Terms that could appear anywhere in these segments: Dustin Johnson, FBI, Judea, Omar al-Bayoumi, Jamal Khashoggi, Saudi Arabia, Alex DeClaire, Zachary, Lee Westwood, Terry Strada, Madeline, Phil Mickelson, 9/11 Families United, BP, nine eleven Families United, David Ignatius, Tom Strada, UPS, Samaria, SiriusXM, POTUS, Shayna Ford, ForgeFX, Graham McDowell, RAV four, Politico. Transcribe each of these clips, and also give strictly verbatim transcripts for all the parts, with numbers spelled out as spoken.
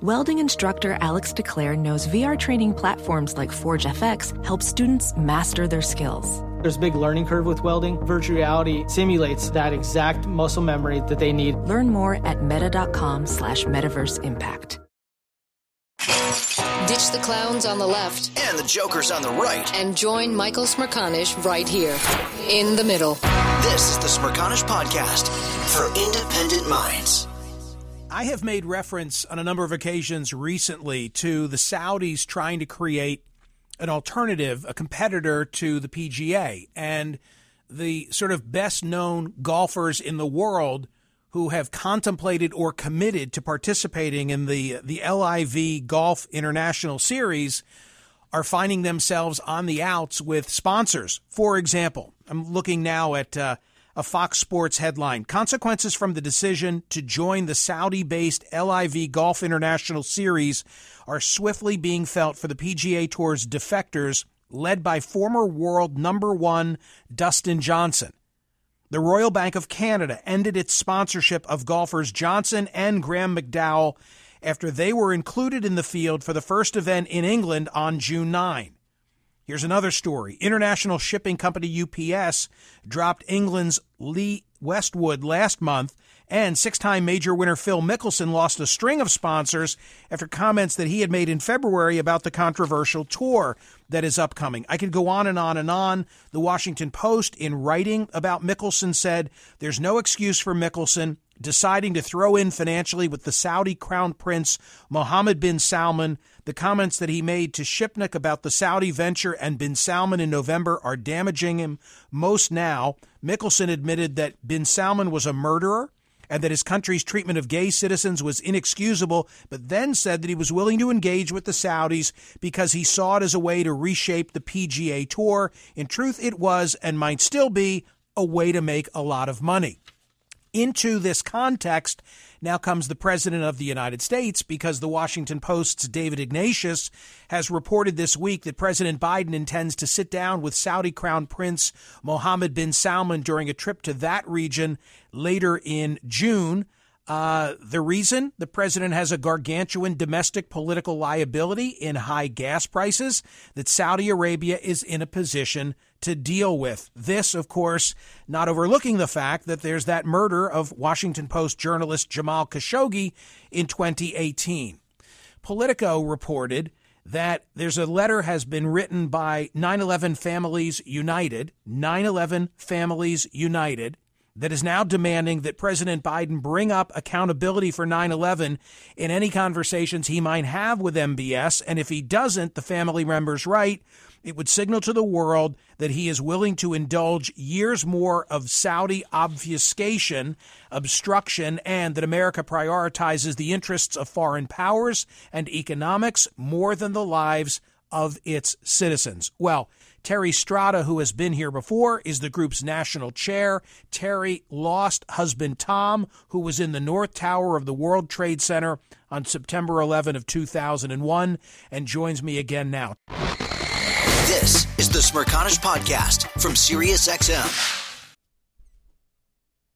Welding instructor Alex DeClaire knows V R training platforms like ForgeFX help students master their skills. There's a big learning curve with welding. Virtual reality simulates that exact muscle memory that they need. Learn more at meta.com slash metaverse impact. Ditch the clowns on the left. And the jokers on the right. And join Michael Smerconish right here in the middle. This is the Smerconish Podcast for independent minds. I have made reference on a number of occasions recently to the Saudis trying to create an alternative, a competitor to the P G A. And the sort of best-known golfers in the world who have contemplated or committed to participating in the, the L I V Golf International Series are finding themselves on the outs with sponsors. For example, I'm looking now at... Uh, A Fox Sports headline, consequences from the decision to join the Saudi-based L I V Golf International Series are swiftly being felt for the P G A Tour's defectors, led by former world number one Dustin Johnson. The Royal Bank of Canada ended its sponsorship of golfers Johnson and Graham McDowell after they were included in the field for the first event in England on June ninth. Here's another story. International shipping company U P S dropped England's Lee Westwood last month, and six-time major winner Phil Mickelson lost a string of sponsors after comments that he had made in February about the controversial tour that is upcoming. I could go on and on and on. The Washington Post, in writing about Mickelson, said there's no excuse for Mickelson deciding to throw in financially with the Saudi Crown Prince Mohammed Bin Salman. The comments that he made to Shipnick about the Saudi venture and Bin Salman in November are damaging him most now. Mickelson admitted that Bin Salman was a murderer and that his country's treatment of gay citizens was inexcusable, but then said that he was willing to engage with the Saudis because he saw it as a way to reshape the P G A Tour. In truth, it was, and might still be, a way to make a lot of money. Into this context now comes the president of the United States, because the Washington Post's David Ignatius has reported this week that President Biden intends to sit down with Saudi Crown Prince Mohammed Bin Salman during a trip to that region later in June. Uh, the reason? The president has a gargantuan domestic political liability in high gas prices that Saudi Arabia is in a position to deal with. This, of course, not overlooking the fact that there's that murder of Washington Post journalist Jamal Khashoggi in twenty eighteen. Politico reported that there's a letter has been written by nine eleven Families United, nine eleven Families United, that is now demanding that President Biden bring up accountability for nine eleven in any conversations he might have with M B S. And if he doesn't, the family member's right, it would signal to the world that he is willing to indulge years more of Saudi obfuscation, obstruction, and that America prioritizes the interests of foreign powers and economics more than the lives of its citizens. Well, Terry Strada, who has been here before, is the group's national chair. Terry lost husband Tom, who was in the North Tower of the World Trade Center on September eleventh of two thousand one, and joins me again now. This is the Smerconish Podcast from SiriusXM.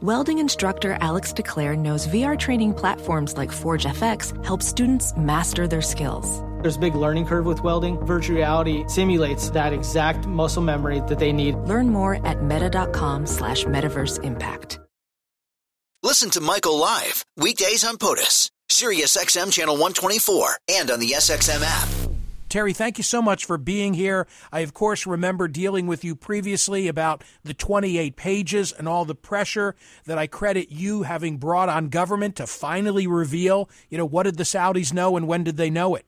Welding instructor Alex DeClaire knows V R training platforms like ForgeFX help students master their skills. There's a big learning curve with welding. Virtual reality simulates that exact muscle memory that they need. Learn more at meta.com slash metaverse impact. Listen to Michael live weekdays on POTUS, SiriusXM Channel one twenty-four, and on the S X M app. Terry, thank you so much for being here. I, of course, remember dealing with you previously about the twenty-eight pages and all the pressure that I credit you having brought on government to finally reveal, you know, what did the Saudis know and when did they know it?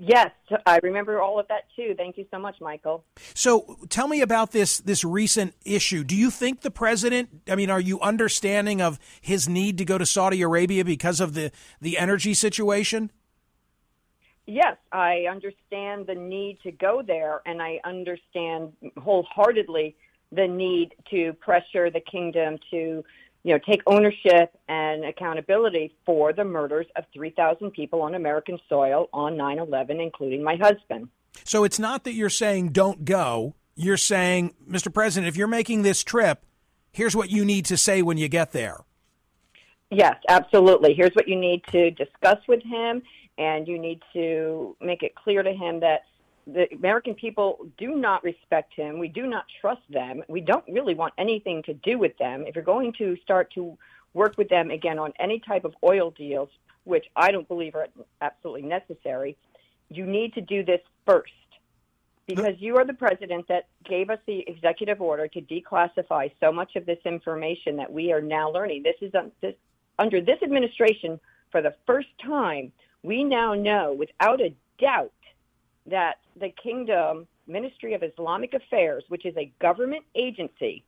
Yes, I remember all of that, too. Thank you so much, Michael. So tell me about this this recent issue. Do you think the president, I mean, are you understanding of his need to go to Saudi Arabia because of the, the energy situation? Yes, I understand the need to go there, and I understand wholeheartedly the need to pressure the kingdom to, you know, take ownership and accountability for the murders of three thousand people on American soil on nine eleven, including my husband. So it's not that you're saying don't go. You're saying, Mister President, if you're making this trip, here's what you need to say when you get there. Yes, absolutely. Here's what you need to discuss with him, and you need to make it clear to him that the American people do not respect him. We do not trust them. We don't really want anything to do with them. If you're going to start to work with them again on any type of oil deals, which I don't believe are absolutely necessary, you need to do this first, because you are the president that gave us the executive order to declassify so much of this information that we are now learning. This is un- this, under this administration, for the first time, we now know without a doubt that the Kingdom Ministry of Islamic Affairs, which is a government agency,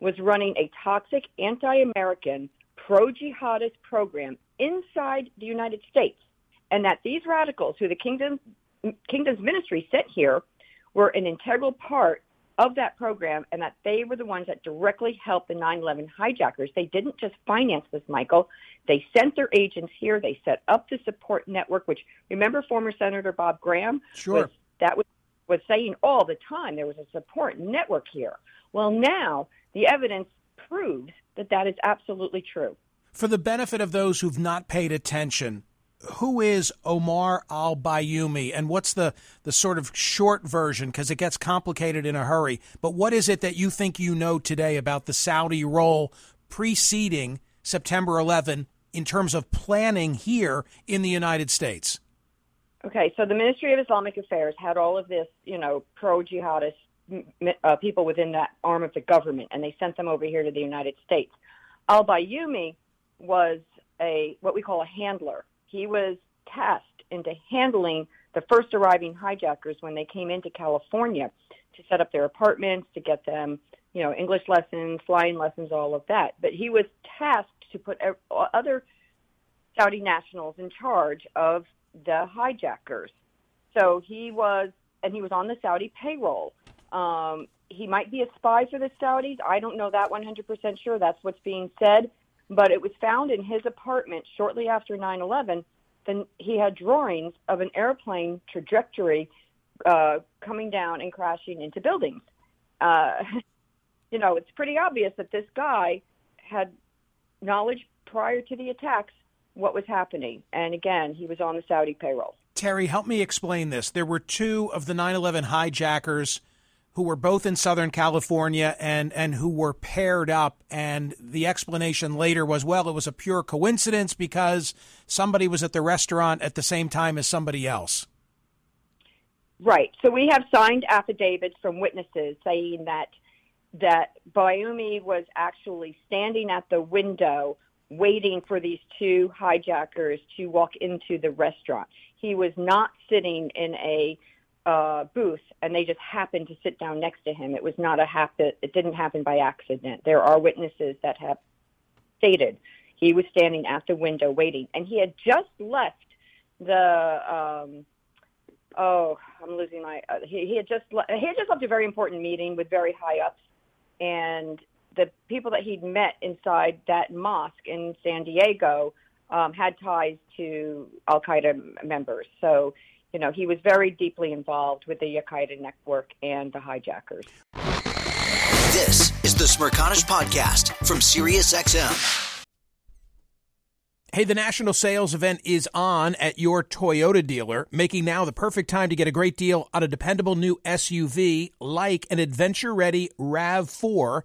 was running a toxic, anti-American, pro-jihadist program inside the United States, and that these radicals who the Kingdom, Kingdom's ministry sent here were an integral part of that program, and that they were the ones that directly helped the nine eleven hijackers. They didn't just finance this, Michael. They sent their agents here. They set up the support network, which, remember, former Senator Bob Graham? Sure. Was, that was, was saying all the time there was a support network here. Well, now the evidence proves that that is absolutely true. For the benefit of those who've not paid attention, who is Omar al-Bayoumi, and what's the, the sort of short version, because it gets complicated in a hurry, but what is it that you think you know today about the Saudi role preceding September eleventh in terms of planning here in the United States? Okay, so the Ministry of Islamic Affairs had all of this, you know, pro-jihadist uh, people within that arm of the government, and they sent them over here to the United States. Al-Bayoumi was a what we call a handler. He was tasked into handling the first arriving hijackers when they came into California to set up their apartments, to get them, you know, English lessons, flying lessons, all of that. But he was tasked to put other Saudi nationals in charge of the hijackers. So he was, and he was on the Saudi payroll. Um, he might be a spy for the Saudis. I don't know that one hundred percent sure. That's what's being said. But it was found in his apartment shortly after nine eleven. Then he had drawings of an airplane trajectory uh, coming down and crashing into buildings. Uh, you know, it's pretty obvious that this guy had knowledge prior to the attacks what was happening. And again, he was on the Saudi payroll. Terry, help me explain this. There were two of the nine eleven hijackers who were both in Southern California and, and who were paired up. And the explanation later was, well, it was a pure coincidence because somebody was at the restaurant at the same time as somebody else. Right. So we have signed affidavits from witnesses saying that that Bayoumi was actually standing at the window waiting for these two hijackers to walk into the restaurant. He was not sitting in a Uh, booth, and they just happened to sit down next to him. It was not a happen. It didn't happen by accident. There are witnesses that have stated he was standing at the window waiting, and he had just left the. Um, oh, I'm losing my. Uh, he, he had just le- he had just left a very important meeting with very high ups, and the people that he'd met inside that mosque in San Diego um, had ties to al-Qaeda members. So, you know, he was very deeply involved with the al-Qaeda network and the hijackers. This is the Smerconish Podcast from Sirius X M. Hey, the national sales event is on at your Toyota dealer, making now the perfect time to get a great deal on a dependable new S U V like an adventure-ready RAV four.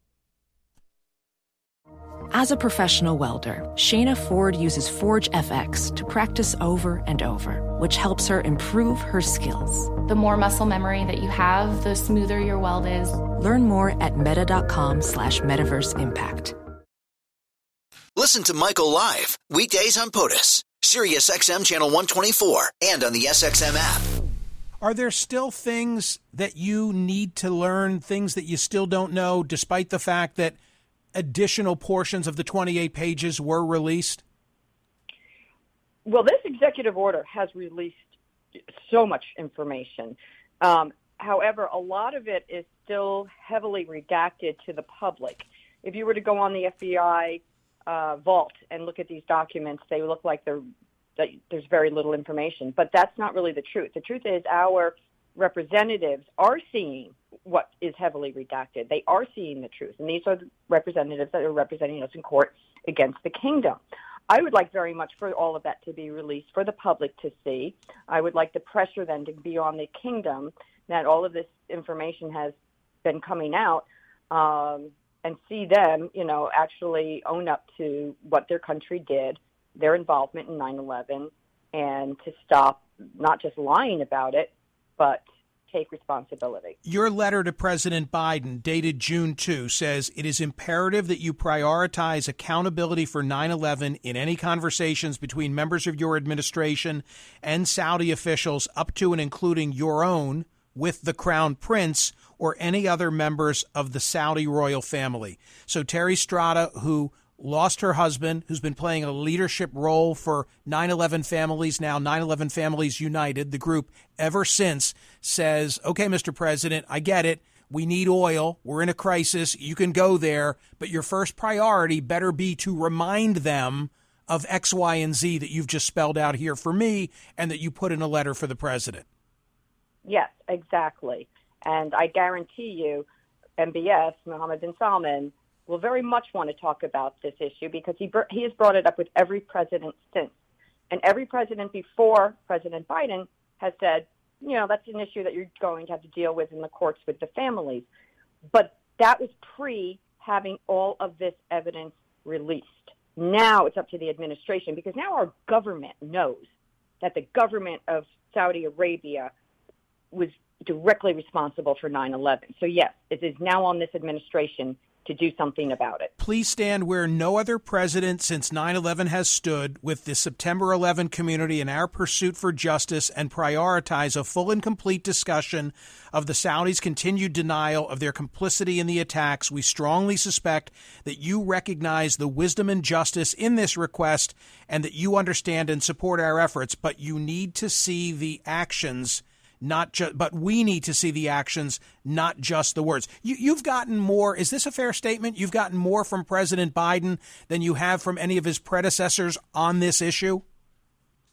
As a professional welder, Shayna Ford uses ForgeFX to practice over and over, which helps her improve her skills. The more muscle memory that you have, the smoother your weld is. Learn more at meta.com slash metaverse impact. Listen to Michael live weekdays on POTUS, Sirius X M Channel one twenty-four, and on the S X M app. Are there still things that you need to learn, things that you still don't know, despite the fact that additional portions of the twenty-eight pages were released? Well, this executive order has released so much information. Um, however, a lot of it is still heavily redacted to the public. If you were to go on the F B I uh, vault and look at these documents, they look like they're, that there's very little information. But that's not really the truth. The truth is our representatives are seeing what is heavily redacted. They are seeing the truth, and these are the representatives that are representing us in court against the kingdom. I would like very much for all of that to be released for the public to see. I would like the pressure then to be on the kingdom that all of this information has been coming out, um, and see them, you know, actually own up to what their country did, their involvement in nine eleven, and to stop not just lying about it, but take responsibility. Your letter to President Biden, dated June second, says it is imperative that you prioritize accountability for nine eleven in any conversations between members of your administration and Saudi officials, up to and including your own, with the Crown Prince or any other members of the Saudi royal family. So Terry Strada, who lost her husband, who's been playing a leadership role for nine eleven Families, now nine eleven Families United, the group, ever since, says, okay, Mister President, I get it. We need oil. We're in a crisis. You can go there. But your first priority better be to remind them of X, Y, and Z that you've just spelled out here for me and that you put in a letter for the president. Yes, exactly. And I guarantee you, M B S, Mohammed Bin Salman, will very much want to talk about this issue, because he br- he has brought it up with every president since. And every president before President Biden has said, you know, that's an issue that you're going to have to deal with in the courts with the families. But that was pre having all of this evidence released. Now it's up to the administration, because now our government knows that the government of Saudi Arabia was directly responsible for nine eleven. So, yes, it is now on this administration to do something about it. Please stand where no other president since nine eleven has stood with the September eleventh community in our pursuit for justice, and prioritize a full and complete discussion of the Saudis' continued denial of their complicity in the attacks. We strongly suspect that you recognize the wisdom and justice in this request and that you understand and support our efforts, but you need to see the actions. Not just, but we need to see the actions, not just the words. You, you've gotten more. Is this a fair statement? You've gotten more from President Biden than you have from any of his predecessors on this issue?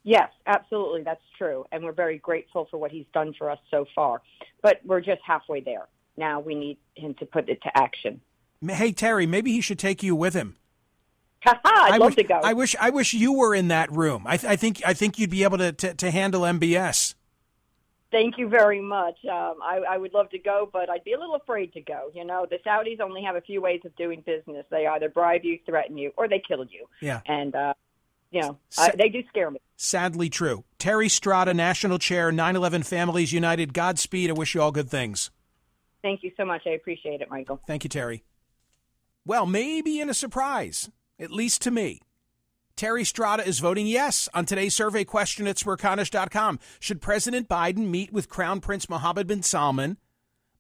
Yes, absolutely. That's true. And we're very grateful for what he's done for us so far. But we're just halfway there. Now we need him to put it to action. Hey, Terry, maybe he should take you with him. I'd I love wish, to go. I wish I wish you were in that room. I, th- I think I think you'd be able to, to, to handle M B S. Thank you very much. Um, I, I would love to go, but I'd be a little afraid to go. You know, the Saudis only have a few ways of doing business. They either bribe you, threaten you, or they kill you. Yeah. And, uh, you know, I, they do scare me. Sadly true. Terry Strada, National Chair, nine eleven Families United. Godspeed. I wish you all good things. Thank you so much. I appreciate it, Michael. Thank you, Terry. Well, maybe in a surprise, at least to me, Terry Strada is voting yes on today's survey question at Smerconish dot com. Should President Biden meet with Crown Prince Mohammed Bin Salman,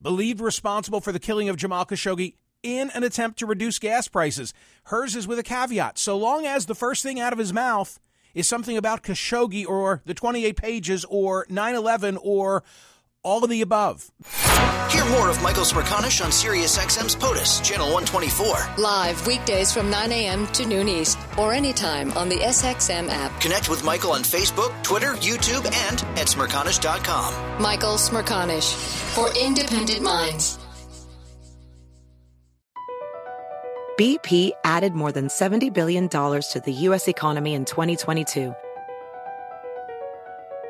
believed responsible for the killing of Jamal Khashoggi, in an attempt to reduce gas prices? Hers is with a caveat. So long as the first thing out of his mouth is something about Khashoggi or the twenty-eight pages or nine eleven or all of the above. Hear more of Michael Smerconish on SiriusXM's POTUS, Channel one twenty-four. Live weekdays from nine a.m. to noon East, or anytime on the S X M app. Connect with Michael on Facebook, Twitter, YouTube, and at Smerconish dot com. Michael Smerconish, for independent minds. B P added more than seventy billion dollars to the U S economy in twenty twenty-two.